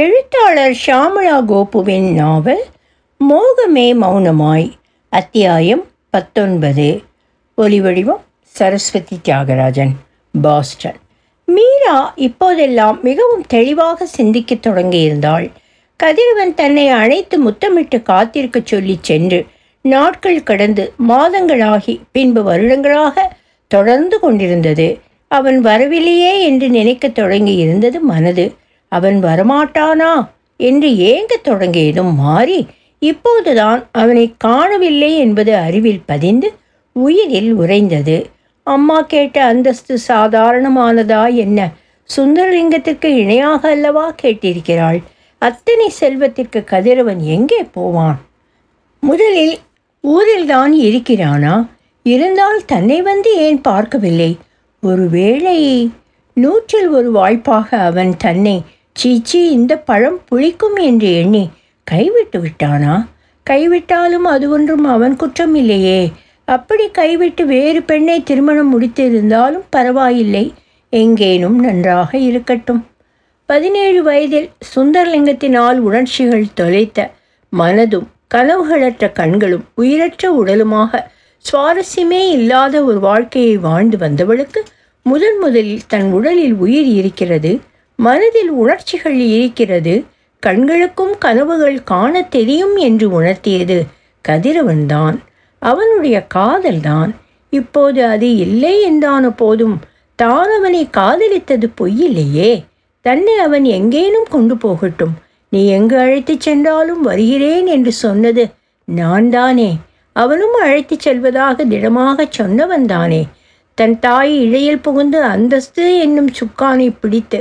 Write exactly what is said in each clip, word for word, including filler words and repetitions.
எழுத்தாளர் ஷாமளா கோபுவின் நாவல் மோகமே மௌனமாய், அத்தியாயம் பத்தொன்பது. ஒலிவடிவம் சரஸ்வதி தியாகராஜன், பாஸ்டன். மீரா இப்போதெல்லாம் மிகவும் தெளிவாக சிந்திக்க தொடங்கியிருந்தாள். கதிரவன் தன்னை அழைத்து முத்தமிட்டு காத்திருக்க சொல்லி சென்று நாட்கள் கடந்து மாதங்களாகி பின்பு வருடங்களாக தொடர்ந்து கொண்டிருந்தது. அவன் வரவில்லையே என்று நினைக்க தொடங்கி இருந்தது மனது. அவன் வரமாட்டானா என்று ஏங்க தொடங்கியதும் மாறி இப்போதுதான் அவனை காணவில்லை என்பது அறிவில் பதிந்து உயிரில் உறைந்தது. அம்மா கேட்ட அந்தஸ்து சாதாரணமானதா என்ன? சுந்தரலிங்கத்திற்கு இணையாக அல்லவா கேட்டிருக்கிறாள். அத்தனை செல்வத்திற்கு கதிரவன் எங்கே போவான்? முதலில் ஊரில்தான் இருக்கிறானா? இருந்தால் தன்னை வந்து ஏன் பார்க்கவில்லை? ஒருவேளை நூற்றில் ஒரு வாய்ப்பாக அவன் தன்னை சீச்சி இந்த பழம் புளிக்கும் என்று எண்ணி கைவிட்டு விட்டானா? கைவிட்டாலும் அது ஒன்றும் அவன் குற்றம் இல்லையே. அப்படி கைவிட்டு வேறு பெண்ணை திருமணம் முடித்திருந்தாலும் பரவாயில்லை, எங்கேனும் நன்றாக இருக்கட்டும். பதினேழு வயதில் சுந்தரலிங்கத்தினால் உணர்ச்சிகள் தொலைத்த மனதும் கனவுகளற்ற கண்களும் உயிரற்ற உடலுமாக சுவாரஸ்யமே இல்லாத ஒரு வாழ்க்கையை வாழ்ந்து வந்தவளுக்கு முதன் முதலில் தன் உடலில் உயிர் இருக்கிறது, மனதில் உணர்ச்சிகள் இருக்கிறது, கண்களுக்கும் கனவுகள் காண தெரியும் என்று உணர்த்தியது கதிரவன்தான், அவனுடைய காதல்தான். இப்போது அது இல்லை என்றான போதும் தான் அவனை காதலித்தது பொய்யில்லையே. தன்னை அவன் எங்கேனும் கொண்டு போகட்டும், நீ எங்கு அழைத்து சென்றாலும் வருகிறேன் என்று சொன்னது நான் தானே, அவனும் அழைத்து செல்வதாக திடமாக சொன்னவன் தானே. தன் தாய் இழையில் புகுந்து அந்தஸ்து என்னும் சுக்கானை பிடித்து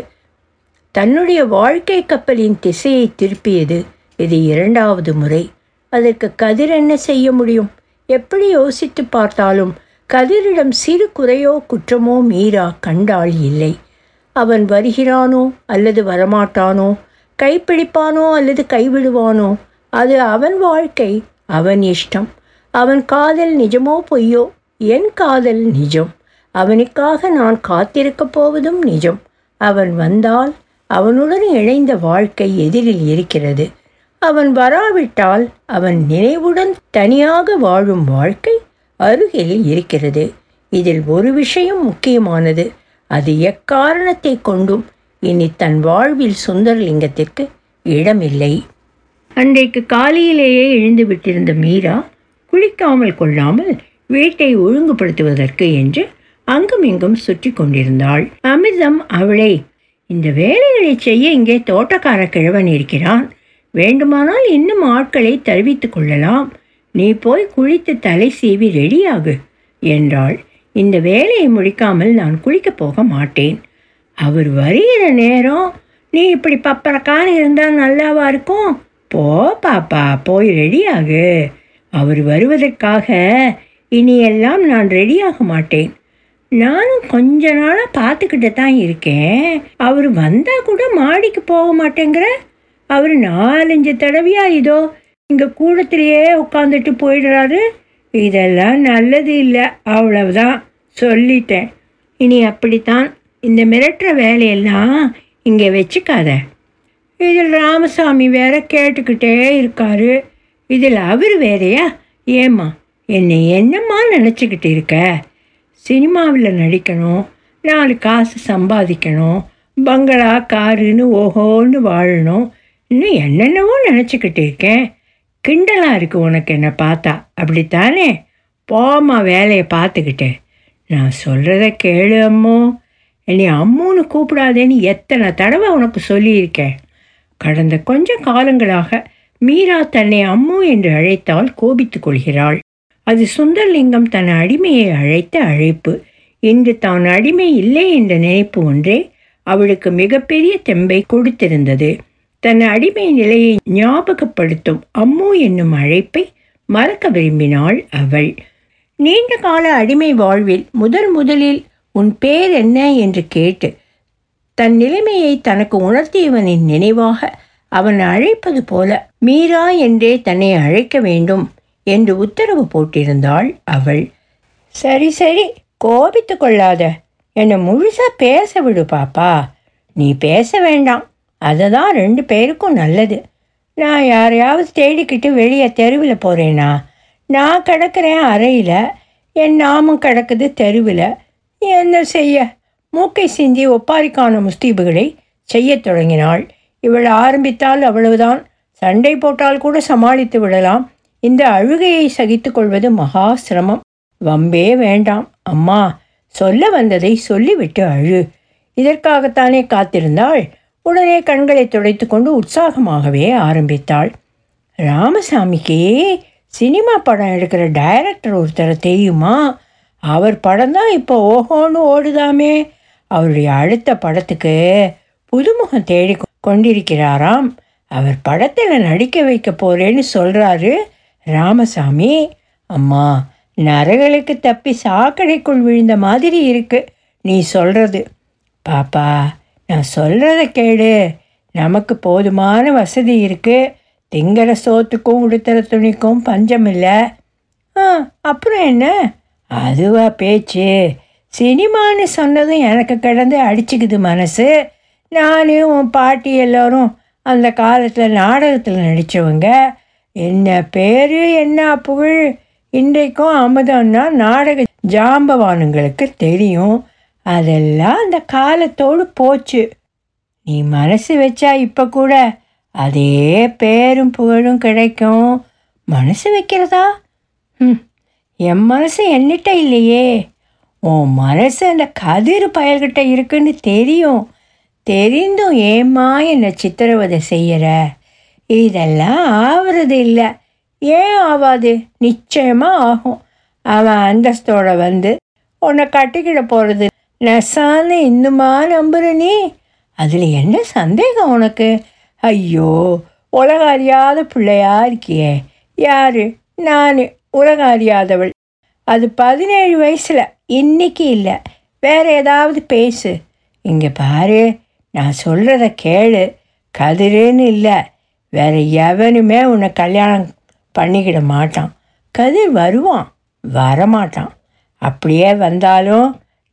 தன்னுடைய வாழ்க்கை கப்பலின் திசையை திருப்பியது இது இரண்டாவது முறை. அதற்கு கதிர் என்ன செய்ய முடியும்? எப்படி யோசித்து பார்த்தாலும் கதிரிடம் சிறு குறையோ குற்றமோ மீரா கண்டால் இல்லை. அவன் வருகிறானோ அல்லது வரமாட்டானோ, கைப்பிடிப்பானோ அல்லது கைவிடுவானோ, அது அவன் வாழ்க்கை, அவன் இஷ்டம். அவன் காதல் நிஜமோ பொய்யோ, என் காதல் நிஜம். அவனுக்காக நான் காத்திருக்கப் போவதும் நிஜம். அவன் வந்தால் அவனுடன் இணைந்த வாழ்க்கை எதிரில் இருக்கிறது. அவன் வராவிட்டால் அவன் நினைவுடன் தனியாக வாழும் வாழ்க்கை அருகில் இருக்கிறது. இதில் ஒரு விஷயம் முக்கியமானது, அது எக்காரணத்தை கொண்டும் இனி தன் வாழ்வில் சுந்தரலிங்கத்திற்கு இடமில்லை. அன்றைக்கு காலையிலேயே எழுந்து விட்டிருந்த மீரா குளிக்காமல் கொள்ளாமல் வீட்டை ஒழுங்குபடுத்துவதற்கு என்று அங்குமிங்கும் சுற்றி கொண்டிருந்தாள். அமிர்தம் அவளை, இந்த வேலைகளை செய்ய இங்கே தோட்டக்கார கிழவன் இருக்கிறான், வேண்டுமானால் இன்னும் ஆட்களை தெரிவித்து கொள்ளலாம், நீ போய் குளித்து தலை சீவி ரெடியாகு என்றாள். இந்த வேலையை முடிக்காமல் நான் குளிக்கப் போக மாட்டேன். அவர் வருகிற நேரம் நீ இப்படி பப்பரக்கான இருந்தால் நல்லாவா இருக்கும்? போ பாப்பா, போய் ரெடியாகு. அவர் வருவதற்காக இனியெல்லாம் நான் ரெடியாக மாட்டேன். நானும் கொஞ்ச நாளாக பார்த்துக்கிட்டு தான் இருக்கேன். அவர் வந்தால் கூட மாடிக்கு போக மாட்டேங்கிற. அவர் நாலஞ்சு தடவையா இதோ இங்கே கூடத்திலேயே உட்காந்துட்டு போயிடுறாரு. இதெல்லாம் நல்லது இல்லை, அவ்வளவுதான் சொல்லிட்டேன். இனி அப்படித்தான். இந்த மிரட்டுற வேலையெல்லாம் இங்கே வச்சுக்காத. இதில் ராமசாமி வேற கேட்டுக்கிட்டே இருக்காரு. இதில் அவர் வேறையா? ஏம்மா என்னை என்னம்மா நினச்சிக்கிட்டு இருக்க? சினிமாவில் நடிக்கணும், நாலு காசு சம்பாதிக்கணும், பங்களா காருன்னு ஓஹோன்னு வாழணும், இன்னும் என்னென்னவோ நினச்சிக்கிட்டு இருக்கேன். கிண்டலாக இருக்குது உனக்கு என்னை பார்த்தா, அப்படித்தானே? போம்மா வேலையை பார்த்துக்கிட்டு. நான் சொல்கிறத கேளு அம்மோ. என்னை அம்மோன்னு கூப்பிடாதேன்னு எத்தனை தடவை உனக்கு சொல்லியிருக்கேன். கடந்த கொஞ்சம் காலங்களாக மீரா தன்னை அம்மு என்று அழைத்தால் கோபித்து கொள்கிறாள். அது சுந்தரலிங்கம் தன் அடிமையை அழைத்த அழைப்பு. இன்று தான் அடிமை இல்லை என்ற நினைப்பு ஒன்றே அவளுக்கு மிகப்பெரிய தெம்பை கொடுத்திருந்தது. தன் அடிமை நிலையை ஞாபகப்படுத்தும் அம்மு என்னும் அழைப்பை மறக்க விரும்பினாள் அவள். நீண்ட கால அடிமை வாழ்வில் முதன் முதலில் உன் பேர் என்ன என்று கேட்டு தன் நிலைமையை தனக்கு உணர்த்தியவனின் நினைவாக அவன் அழைப்பது போல மீரா என்றே தன்னை அழைக்க வேண்டும் என்று உத்தரவு போட்டிருந்தாள் அவள். சரி சரி, கோபித்து கொள்ளாத, என்னை முழுசாக பேச விடு பாப்பா. நீ பேச வேண்டாம், அதை தான் ரெண்டு பேருக்கும் நல்லது. நான் யாரையாவது தேடிக்கிட்டு வெளியே தெருவில் போகிறேன்னா நான் கிடக்கிறேன் அறையில், என் நாமும் கிடக்குது தெருவில். என்ன செய்ய? மூக்கை சிந்தி ஒப்பாரிக்கான முஸ்தீபுகளை செய்ய தொடங்கினாள். இவள் ஆரம்பித்தால் அவ்வளவுதான். சண்டை போட்டால் கூட சமாளித்து விடலாம். இந்த அழுகையை சகித்து கொள்வது மகா சிரமம். வம்பே வேண்டாம் அம்மா, சொல்ல வந்ததை சொல்லிவிட்டு அழு. இதற்காகத்தானே காத்திருந்தாள். உடனே கண்களை துடைத்து கொண்டு உற்சாகமாகவே ஆரம்பித்தாள். ராமசாமிக்கே சினிமா படம் எடுக்கிற டைரக்டர் ஒருத்தரை தெரியுமா? அவர் படம் தான் இப்போ ஓஹோன்னு ஓடுதாமே. அவருடைய அடுத்த படத்துக்கு புதுமுகம் தேடி கொண்டிருக்கிறாராம். அவர் படத்தில் நடிக்க வைக்க போகிறேன்னு சொல்கிறாரு ராமசாமி. அம்மா, நரகளுக்கு தப்பி சாக்கடைக்குள் விழுந்த மாதிரி இருக்குது நீ சொல்கிறது. பாப்பா, நான் சொல்கிறத கேடு. நமக்கு போதுமான வசதி இருக்குது. திங்கிற சோத்துக்கும் உடுத்துற துணிக்கும் பஞ்சம் இல்லை. ஆ, அப்புறம் என்ன? அதுவா பேச்சு? சினிமான்னு சொன்னதும் எனக்கு கிடந்து அடிச்சுக்குது மனசு. நானும் உன் பாட்டி எல்லோரும் அந்த காலத்தில் நாடகத்தில் நடித்தவங்க. என்ன பேர் என்ன புகழ். இன்றைக்கும் அமுதம்னா நாடக ஜாம்பவானுங்களுக்கு தெரியும். அதெல்லாம் அந்த காலத்தோடு போச்சு. நீ மனசு வச்சா இப்போ கூட அதே பேரும் புகழும் கிடைக்கும். மனசு வைக்கிறதா? ம், என் மனசு என்னிட்ட இல்லையே. உன் மனசு அந்த கதிர் பயல்கிட்ட இருக்குன்னு தெரியும். தெரிந்தும் ஏமா என்னை சித்திரவதை செய்கிற? இதெல்லாம் ஆகிறது இல்லை. ஏன் ஆகாது? நிச்சயமாக ஆகும். அவன் அந்தஸ்தோடு வந்து உன்னை கட்டிக்கிட போகிறது நெசான்னு இன்னுமா நம்புற நீ? அதில் என்ன சந்தேகம் உனக்கு? ஐயோ, உலக அறியாத பிள்ளையா இருக்கியே. யார்? நான் உலக அறியாதவள். அது பதினேழு வயசில், இன்றைக்கி இல்லை. வேறு ஏதாவது பேசு. இங்கே பாரு, நான் சொல்கிறத கேளு. கதிர்ன்னு இல்லை, வேறு எவனுமே உன்னை கல்யாணம் பண்ணிக்கிட மாட்டான். கதிர் வருவான், வரமாட்டான். அப்படியே வந்தாலும்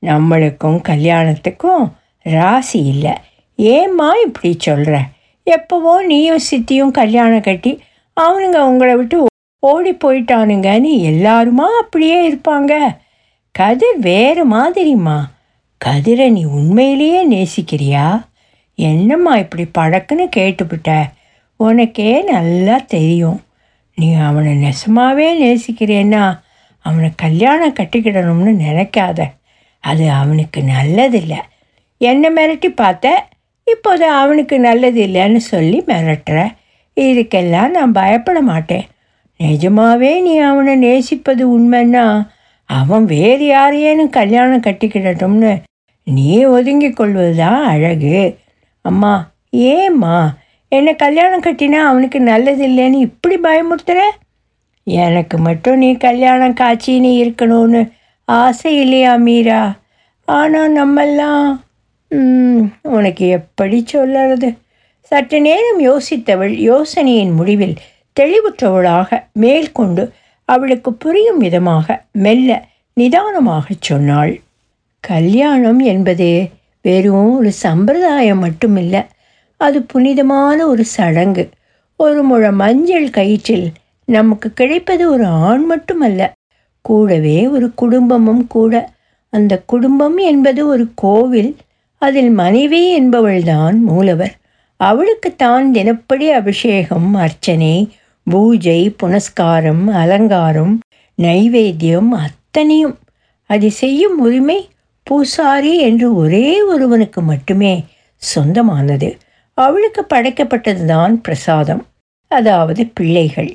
நம்மளுக்கும் கல்யாணத்துக்கும் ராசி இல்லை. ஏம்மா இப்படி சொல்கிற? எப்போவோ நீயும் சித்தியும் கல்யாணம் கட்டி அவனுங்க உங்களை விட்டு ஓடி போயிட்டானுங்கன்னு எல்லாருமா அப்படியே இருப்பாங்க. கதிர் வேறு மாதிரிம்மா. கதிரை நீ உண்மையிலேயே நேசிக்கிறியா? என்னம்மா இப்படி படக்குன்னு கேட்டுவிட்ட? உனக்கே நல்லா தெரியும். நீ அவனை நெசமாகவே நேசிக்கிறேன்னா அவனை கல்யாணம் கட்டிக்கிடணும்னு நினைக்காத. அது அவனுக்கு நல்லதில்லை. என்னை மிரட்டி பார்த்த, இப்போது அவனுக்கு நல்லது இல்லைன்னு சொல்லி மிரட்டுற. இதுக்கெல்லாம் நான் பயப்பட மாட்டேன். நிஜமாகவே நீ அவனை நேசிப்பது உண்மைன்னா அவன் வேறு யாரையேனும் கல்யாணம் கட்டிக்கிடட்டும்னு நீ ஒதுங்கிக் கொள்வது தான் அழகு. அம்மா, ஏம்மா என்னை கல்யாணம் கட்டினா அவனுக்கு நல்லது இல்லைன்னு இப்படி பயமுறுத்துற? எனக்கு மட்டும் நீ கல்யாணம் காட்சின்னு இருக்கணும்னு ஆசை இல்லையா மீரா? ஆனால் நம்மெல்லாம் உனக்கு எப்படி சொல்லறது? சற்று நேரம் யோசித்தவள் யோசனையின் முடிவில் தெளிவுற்றவளாக மேற்கொண்டு அவளுக்கு புரியும் விதமாக மெல்ல நிதானமாக சொன்னாள். கல்யாணம் என்பது வெறும் ஒரு சம்பிரதாயம் மட்டுமில்லை. அது புனிதமான ஒரு சடங்கு. ஒரு முழ மஞ்சள் கயிற்றில் நமக்கு கிடைப்பது ஒரு ஆண் மட்டுமல்ல, கூடவே ஒரு குடும்பமும் கூட. அந்த குடும்பம் என்பது ஒரு கோவில். அதில் மனைவி என்பவள்தான் மூலவர். அவளுக்குத்தான் தினப்படி அபிஷேகம், அர்ச்சனை, பூஜை, புனஸ்காரம், அலங்காரம், நைவேத்தியம் அத்தனையும். அதை செய்யும் உரிமை பூசாரி என்று ஒரே ஒருவனுக்கு மட்டுமே சொந்தமானது. அவளுக்கு படைக்கப்பட்டதுதான் பிரசாதம், அதாவது பிள்ளைகள்.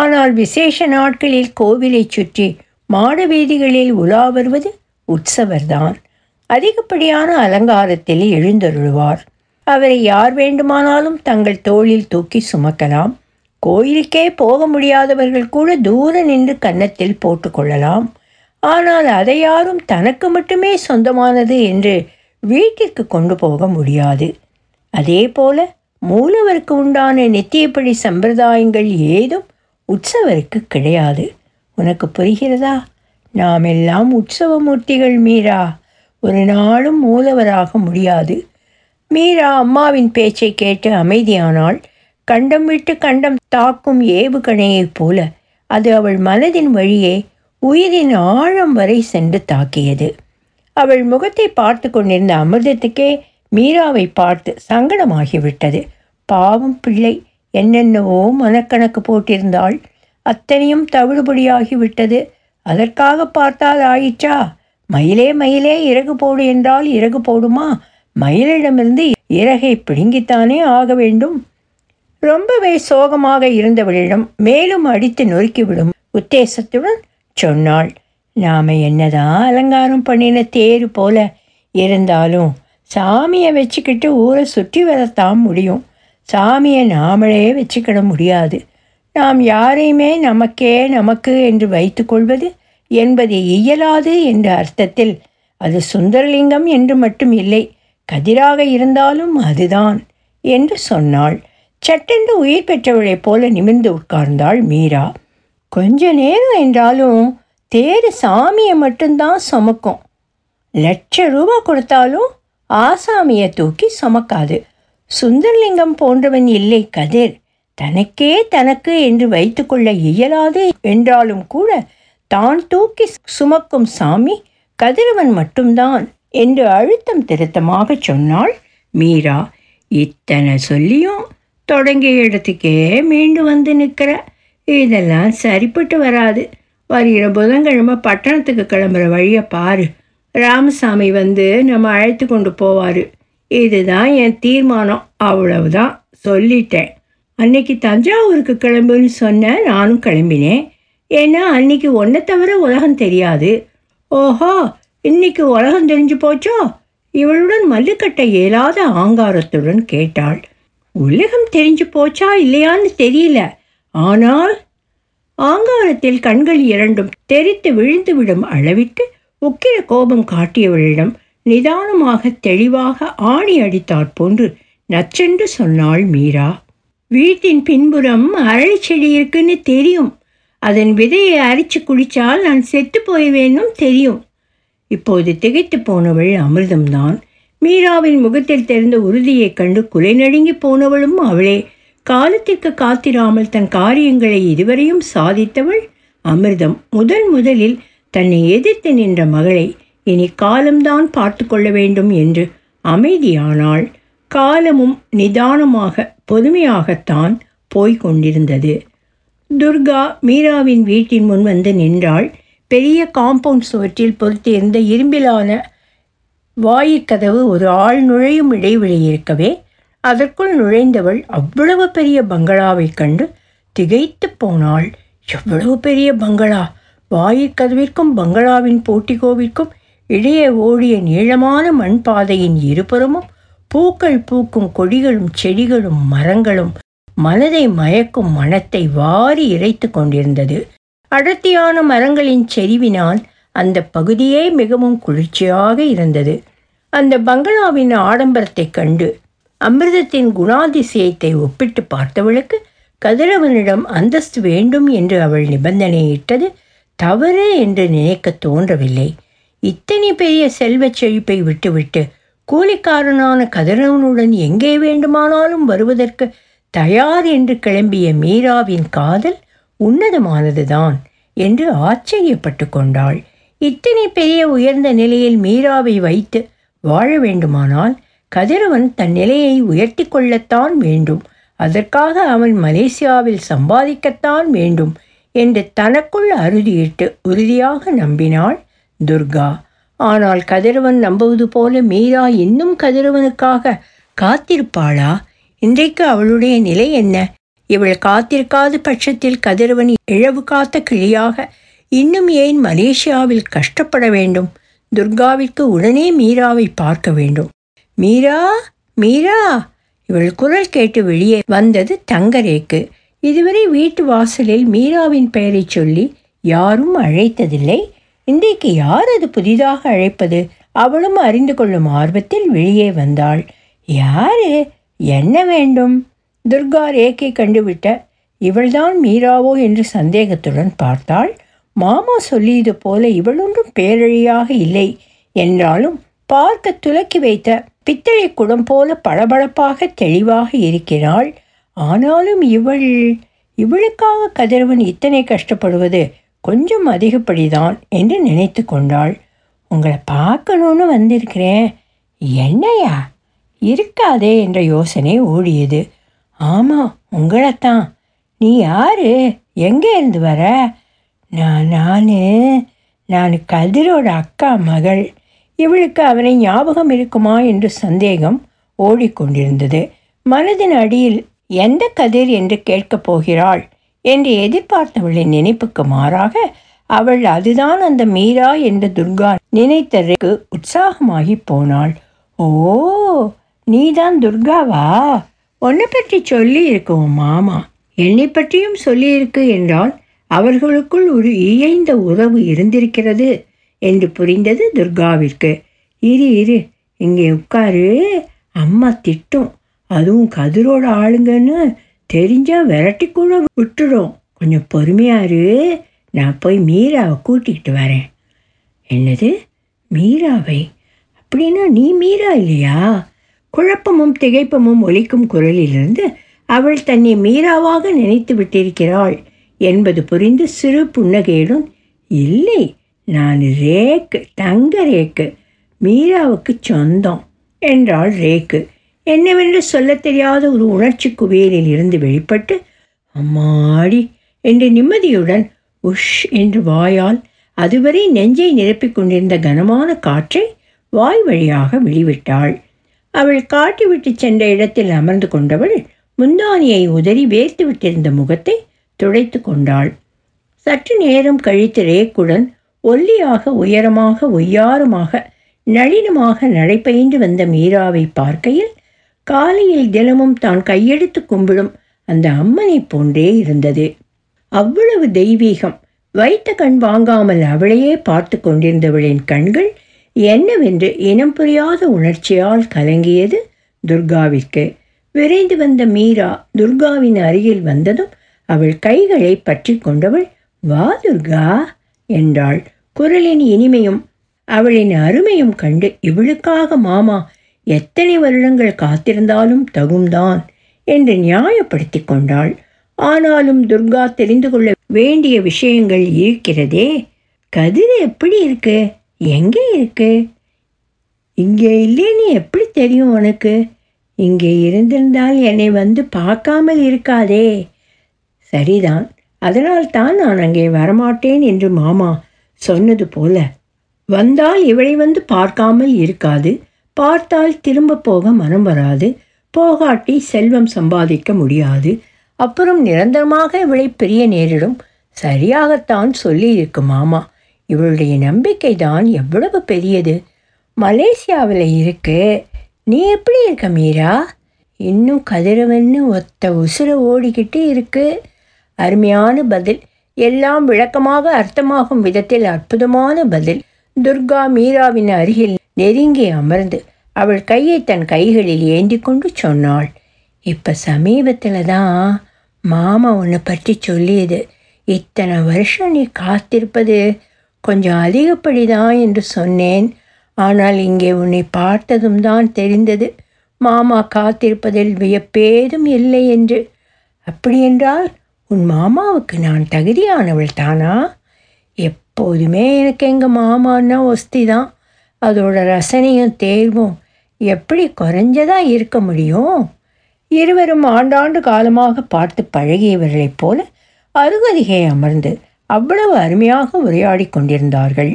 ஆனால் விசேஷ நாட்களில் கோவிலை சுற்றி மாட வீதிகளில் உலா வருவது உற்சவர்தான். அதிகப்படியான அலங்காரத்தில் எழுந்தருள்வார். அவரை யார் வேண்டுமானாலும் தங்கள் தோளில் தூக்கி சுமக்கலாம். கோயிலுக்கே போக முடியாதவர்கள் கூட தூர நின்று கன்னத்தில் போட்டுக்கொள்ளலாம். ஆனால் அதை யாரும் தனக்கு மட்டுமே சொந்தமானது என்று வீட்டிற்கு கொண்டு போக முடியாது. அதே போல மூலவருக்கு உண்டான நித்தியப்படி சம்பிரதாயங்கள் ஏதும் உற்சவருக்கு கிடையாது. உனக்கு புரிகிறதா? நாம் எல்லாம் உற்சவமூர்த்திகள் மீரா. ஒரு நாளும் மூலவராக முடியாது. மீரா அம்மாவின் பேச்சை கேட்டு அமைதியானாள். கண்டம் விட்டு கண்டம் தாக்கும் ஏவுகணையைப் போல அது அவள் மனதின் வழியே உயிரின் ஆழம் வரை சென்று தாக்கியது. அவள் முகத்தை பார்த்து கொண்டிருந்த அமிர்தத்துக்கே மீராவை பார்த்து சங்கடமாகிவிட்டது. பாவம் பிள்ளை என்னென்னவோ மனக்கணக்கு போட்டிருந்தாள். அத்தனையும் தவிடுபடியாகிவிட்டது. அதற்காக பார்த்தால் ஆயிற்றா? மயிலே மயிலே இறகு போடு என்றால் இறகு போடுமா? மயிலிடமிருந்து இறகை பிடுங்கித்தானே ஆக வேண்டும். ரொம்பவே சோகமாக இருந்தவளிடம் மேலும் அடித்து நொறுக்கிவிடும் உத்தேசத்துடன் சொன்னாள், நாம் என்னதான் அலங்காரம் பண்ணின தேர் போல இருந்தாலும் சாமியை வச்சுக்கிட்டு ஊரை சுற்றி வரத்தான் முடியும். சாமியை நாமளே வச்சுக்கிட முடியாது. நாம் யாரையுமே நமக்கே நமக்கு என்று வைத்து கொள்வது என்பது இயலாது என்ற அர்த்தத்தில் அது சுந்தரலிங்கம் என்று மட்டும் இல்லை, கதிராக இருந்தாலும் அதுதான் என்று சொன்னாள். சட்டென்று உயிர் பெற்றவளைப் போல நிமிர்ந்து உட்கார்ந்தாள் மீரா. கொஞ்ச நேரம் என்றாலும் தேர் சாமியை மட்டும்தான் சுமக்கும். லட்ச ரூபா கொடுத்தாலும் ஆசாமியை தூக்கி சுமக்காது. சுந்தரலிங்கம் போன்றவன் இல்லை கதிர். தனக்கே தனக்கு என்று வைத்து கொள்ள இயலாது என்றாலும் கூட தான் தூக்கி சுமக்கும் சாமி கதிரவன் மட்டும்தான் என்று அழுத்தம் திருத்தமாக சொன்னாள் மீரா. இத்தனை சொல்லியும் தொடங்கிய இடத்துக்கே மீண்டு வந்து நிற்கிற, இதெல்லாம் சரிப்பட்டு வராது. வருகிற புதன்கிழமை பட்டணத்துக்கு கிளம்புற வழியை பாரு. ராமசாமி வந்து நம்ம அழைத்து கொண்டு போவார். இதுதான் என் தீர்மானம். அவ்வளவுதான், சொல்லிட்டேன். அன்னைக்கு தஞ்சாவூருக்கு கிளம்புன்னு சொன்னேன், நானும் கிளம்பினேன். ஏன்னா அன்னைக்கு ஒன்றை தவிர உலகம் தெரியாது. ஓஹோ, இன்னைக்கு உலகம் தெரிஞ்சு போச்சோ? இவளுடன் மல்லுக்கட்டை இயலாத ஆங்காரத்துடன் கேட்டாள். உலகம் தெரிஞ்சு போச்சா இல்லையான்னு தெரியல, ஆனால் ஆங்காரத்தில் கண்கள் இரண்டும் தெரித்து விழுந்துவிடும் அளவிற்கு உக்கிர கோபம் காட்டியவளிடம் நிதானமாக தெளிவாக ஆணி அடித்தாற் போன்று நச்சென்று சொன்னாள் மீரா. வீட்டின் பின்புறம் அரளி செடி இருக்குன்னு தெரியும். அதன் விதையை அரிச்சு குடித்தால் நான் செத்து போய்வேனும் தெரியும். இப்போது திகைத்து போனவள் அமிர்தம்தான். மீராவின் முகத்தில் தெரிந்த உறுதியை கண்டு குலை நடுங்கி போனவளும் அவளே. காலத்திற்கு காத்திராமல் தன் காரியங்களை இதுவரையும் சாதித்தவள் அமிர்தம் முதன் முதலில் தன்னை எதிர்த்து நின்ற மகளை இனி காலம்தான் பார்த்து கொள்ள வேண்டும் என்று அமைதியானாள். காலமும் நிதானமாக பொறுமையாகத்தான் போய்க் கொண்டிருந்தது. துர்கா மீராவின் வீட்டின் முன் வந்து நின்றாள். பெரிய காம்பவுண்ட் சுவற்றில் பொருத்தியிருந்த இரும்பிலான வாயிற்கதவு ஒரு ஆள் நுழையும் இடைவெளி இருக்கவே அதற்குள் நுழைந்தவள் அவ்வளவு பெரிய பங்களாவை கண்டு திகைத்து போனாள். எவ்வளவு பெரிய பங்களா! வாயிற்கதவிற்கும் பங்களாவின் போட்டிகோவிற்கும் இடையே ஓடிய நீளமான மண்பாதையின் இருபுறமும் பூக்கள் பூக்கும் கொடிகளும் செடிகளும் மரங்களும் மனதை மயக்கும் மனத்தை வாரி இறைத்து கொண்டிருந்தது. அடர்த்தியான மரங்களின் செறிவினால் அந்த பகுதியே மிகவும் குளிர்ச்சியாக இருந்தது. அந்த பங்களாவின் ஆடம்பரத்தை கண்டு அமிர்தத்தின் குணாதிசயத்தை ஒப்பிட்டு பார்த்தவளுக்கு கதிரவனிடம் அந்தஸ்து வேண்டும் என்று அவள் நிபந்தனையிட்டது தவறு என்று நினைக்க தோன்றவில்லை. இத்தனை பெரிய செல்வச் செழிப்பை விட்டுவிட்டு கூலிக்காரனான கதிரவனுடன் எங்கே வேண்டுமானாலும் வருவதற்கு தயார் என்று கிளம்பிய மீராவின் காதல் உன்னதமானதுதான் என்று ஆச்சரியப்பட்டு கொண்டாள். இத்தனை பெரிய உயர்ந்த நிலையில் மீராவை வைத்து வாழ வேண்டுமானால் கதிரவன் தன் நிலையை உயர்த்தி கொள்ளத்தான் வேண்டும். அதற்காக அவன் மலேசியாவில் சம்பாதிக்கத்தான் வேண்டும் என்று தனக்குள் அறுதியிட்டு உறுதியாக நம்பினாள் துர்கா. ஆனால் கதிரவன் நம்புவது போல மீரா இன்னும் கதிரவனுக்காக காத்திருப்பாளா? இன்றைக்கு அவளுடைய நிலை என்ன? இவள் காத்திருக்காத பட்சத்தில் கதிரவன் இழவு காத்த கிளியாக இன்னும் ஏன் மலேசியாவில் கஷ்டப்பட வேண்டும்? துர்காவிற்கு உடனே மீராவை பார்க்க வேண்டும். மீரா, மீரா! இவள் குரல் கேட்டு வெளியே வந்தது தங்கரேக்கு. இதுவரை வீட்டு வாசலில் மீராவின் பெயரை சொல்லி யாரும் அழைத்ததில்லை. இன்றைக்கு யார் அது புதிதாக அழைப்பது? அவளும் அறிந்து கொள்ளும் ஆர்வத்தில் வெளியே வந்தாள். யாரு, என்ன வேண்டும்? துர்கா ரேக்கை கண்டுவிட்ட இவள்தான் மீராவோ என்று சந்தேகத்துடன் பார்த்தாள். மாமா சொல்லியது போல இவளொன்றும் பேரழியாக இல்லை என்றாலும் பார்க்க துலக்கி வைத்த பித்தளை குடம் போல பளபளப்பாக தெளிவாக இருக்கிறாள். ஆனாலும் இவள் இவளுக்காக கதிரவன் இத்தனை கஷ்டப்படுவது கொஞ்சம் அதிகப்படிதான் என்று நினைத்து கொண்டாள். உங்களை பார்க்கணுன்னு வந்திருக்கிறேன், என்னையா இருக்காதே என்ற யோசனை ஓடியது. ஆமாம், உங்களைத்தான். நீ யாரு, எங்கே இருந்து வர? நான் நான் நான் கதிரோட அக்கா மகள். இவளுக்கு அவனை ஞாபகம் இருக்குமா என்று சந்தேகம் ஓடிக்கொண்டிருந்தது. மனதின் அடியில் எந்த கதிர் என்று கேட்கப் போகிறாள் என்று எதிர்பார்த்தவளின் நினைப்புக்கு மாறாக அவள் அதுதான் அந்த மீரா என்று துர்கா நினைத்ததற்கு உற்சாகமாகி போனாள். ஓ, நீதான் துர்காவா? உன்னை பற்றி சொல்லி இருக்கு உன் மாமா, என்னை பற்றியும் சொல்லியிருக்கு என்றால் அவர்களுக்குள் ஒரு இயைந்த உறவு இருந்திருக்கிறது என்று புரிந்தது துர்காவிற்கு. இரு இரு இங்கே உட்காரு, அம்மா திட்டும். அதுவும் கதிரோட ஆளுங்கன்னு தெரிஞ்சால் விரட்டிக்கூட விட்டுடும். கொஞ்சம் பொறுமையாரு, நான் போய் மீராவை கூட்டிகிட்டு வரேன். என்னது, மீராவை? அப்படின்னா நீ மீரா இல்லையா? குழப்பமும் திகைப்பமும் ஒலிக்கும் குரலிலிருந்து அவள் தன்னை மீராவாக நினைத்து விட்டிருக்கிறாள் என்பது புரிந்து சிறு புன்னகையிலும், இல்லை நான் ரேக்கு, தங்க ரேக்கு, மீராவுக்கு சொந்தம் என்றாள். ரேக்கு என்னவென்று சொல்ல தெரியாத ஒரு உணர்ச்சி குவியலில் இருந்து வெளிப்பட்டு அம்மாடி என்று நிம்மதியுடன் உஷ் என்று வாயால் அதுவரை நெஞ்சை நிரப்பிக் கொண்டிருந்த கனமான காற்றை வாய் வழியாக வெளிவிட்டாள். அவள் காட்டிவிட்டு சென்ற இடத்தில் அமர்ந்து கொண்டவள் முந்தானியை உதறி வேர்த்து விட்டிருந்த முகத்தை துடைத்து கொண்டாள். சற்று நேரம் கழித்து ரேக்குடன் ஒல்லியாக உயரமாக ஒய்யாரமாக நளினமாக நடைபயின்று வந்த மீராவை பார்க்கையில் காலையில் தினமும் தான் கையெடுத்து கும்பிடும் அந்த அம்மனை போன்றே இருந்தது. அவ்வளவு தெய்வீகம். வைத்த கண் வாங்காமல் அவளையே பார்த்து கொண்டிருந்தவளின் கண்கள் என்னவென்று இனம் புரியாத உணர்ச்சியால் கலங்கியது துர்காவிற்கு. விரைந்து வந்த மீரா துர்காவின் அருகில் வந்ததும் அவள் கைகளை பற்றி கொண்டவள், வா துர்கா என்றாள். குரலின் இனிமையும் அவளின் அருமையும் கண்டு இவளுக்காக மாமா எத்தனை வருடங்கள் காத்திருந்தாலும் தகும்தான் என்று நியாயப்படுத்தி கொண்டாள். ஆனாலும் துர்கா தெரிந்து கொள்ள வேண்டிய விஷயங்கள் இருக்கிறதே. கதிர் எப்படி இருக்கு, எங்கே இருக்கு? இங்கே இல்லைன்னு எப்படி தெரியும் உனக்கு? இங்கே இருந்திருந்தால் என்னை வந்து பார்க்காமல் இருக்காதே. சரிதான், அதனால்தான் நான் அங்கே வரமாட்டேன் என்று மாமா சொன்னது போல. வந்தால் இவளை வந்து பார்க்காமல் இருக்காது, பார்த்தால் திரும்ப போக மனம் வராது, போகாட்டி செல்வம் சம்பாதிக்க முடியாது, அப்புறம் நிரந்தரமாக இவளை பிரிய நேரிடும். சரியாகத்தான் சொல்லியிருக்கு மாமா. இவளுடைய நம்பிக்கை தான் எவ்வளவு பெரியது. மலேசியாவில் இருக்கு. நீ எப்படி இருக்க மீரா? இன்னும் கதிரவன்னு ஒத்த உசுர ஓடிக்கிட்டு இருக்கு. அருமையான பதில், எல்லாம் விளக்கமாக அர்த்தமாகும் விதத்தில் அற்புதமான பதில். துர்கா மீராவின் அருகில் நெருங்கி அமர்ந்து அவள் கையை தன் கைகளில் ஏந்தி கொண்டு சொன்னாள், இப்போ சமீபத்தில் தான் மாமா உன்னை பற்றி சொல்லியது. இத்தனை வருஷம் நீ காத்திருப்பது கொஞ்சம் அதிகப்படிதான் என்று சொன்னேன். ஆனால் இங்கே உன்னை பார்த்ததும் தான் தெரிந்தது மாமா காத்திருப்பதில் வியப்பேதும் இல்லை என்று. அப்படியென்றால் உன் மாமாவுக்கு நான் தகுதியானவள் தானா? எப்போதுமே எனக்கு எங்கள் மாமான்னா ஒஸ்தி தான். அதோட ரசனையும் தேர்வும் எப்படி குறைஞ்சதாக இருக்க முடியும்? இருவரும் ஆண்டாண்டு காலமாக பார்த்து பழகியவர்களைப் போல அருகருகே அமர்ந்து அவ்வளவு அருமையாக உரையாடி கொண்டிருந்தார்கள்.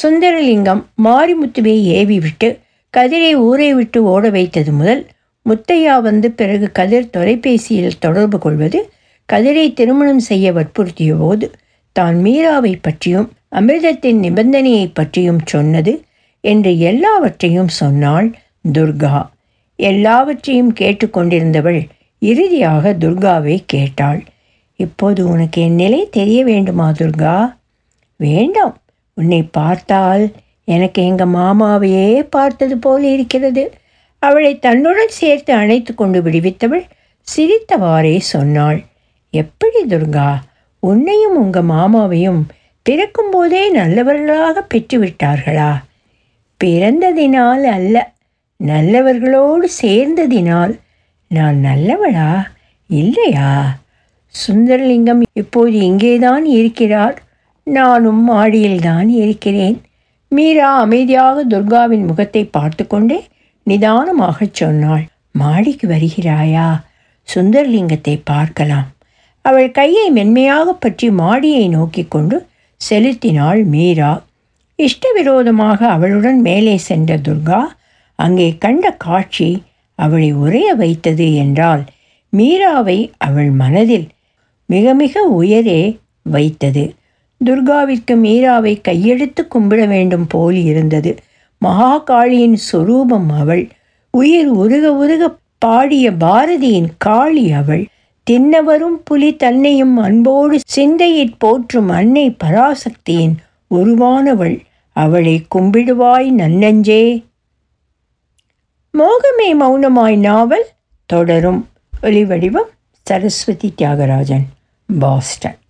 சுந்தரலிங்கம் மாரிமுத்துவை ஏவி விட்டு கதிரை ஊரை விட்டு ஓட வைத்தது முதல் முத்தையா வந்து பிறகு கதிர் தொலைபேசியில் தொடர்பு கொள்வது, கதிரை திருமணம் செய்ய வற்புறுத்திய போது தான் மீராவை பற்றியும் அமிர்தத்தின் நிபந்தனையை பற்றியும் சொன்னது என்று எல்லாவற்றையும் சொன்னாள் துர்கா. எல்லாவற்றையும் கேட்டுக்கொண்டிருந்தவள் இறுதியாக துர்காவை கேட்டாள், இப்போது உனக்கு என் நிலை தெரிய வேண்டுமா துர்கா? வேண்டாம், உன்னை பார்த்தால் எனக்கு எங்கள் மாமாவையே பார்த்தது போல் இருக்கிறது. அவளை தன்னுடன் சேர்த்து அணைத்து கொண்டு விடுவித்தவள் சிரித்தவாறே சொன்னாள், எப்படி துர்கா, உன்னையும் உங்கள் மாமாவையும் பிறக்கும்போதே நல்லவர்களாக பெற்றுவிட்டார்களா? பிறந்ததினால் அல்ல, நல்லவர்களோடு சேர்ந்ததினால் நான் நல்லவளா இல்லையா? சுந்தரலிங்கம் இப்போது இங்கேதான் இருக்கிறார், நானும் மாடியில்தான் இருக்கிறேன். மீரா அமைதியாக துர்காவின் முகத்தை பார்த்து கொண்டே நிதானமாக சொன்னாள். மாடிக்கு வருகிறாயா? சுந்தரலிங்கத்தை பார்க்கலாம். அவள் கையை மென்மையாக பற்றி மாடியை நோக்கி கொண்டு செலுத்தினாள் மீரா. இஷ்டவிரோதமாக அவளுடன் மேலே சென்ற துர்கா அங்கே கண்ட காட்சி அவளை உறைய வைத்தது என்றால் மீராவை அவள் மனதில் மிக மிக உயரே வைத்தது. துர்காவிற்கு மீராவை கையெடுத்து கும்பிட வேண்டும் போல் இருந்தது. மகாகாளியின் சொரூபம் அவள். உயிர் உருக உருக பாடிய பாரதியின் காளி அவள். தின்னவரும் புலி தன்னையும் அன்போடு சிந்தையிற் போற்றும் அன்னை பராசக்தியின் உருவானவள். அவளை கும்பிடுவாய் நன்னஞ்சே. மோகமே மௌனமாய் நாவல் தொடரும். ஒலிவடிவம் சரஸ்வதி தியாகராஜன், பாஸ்டன்.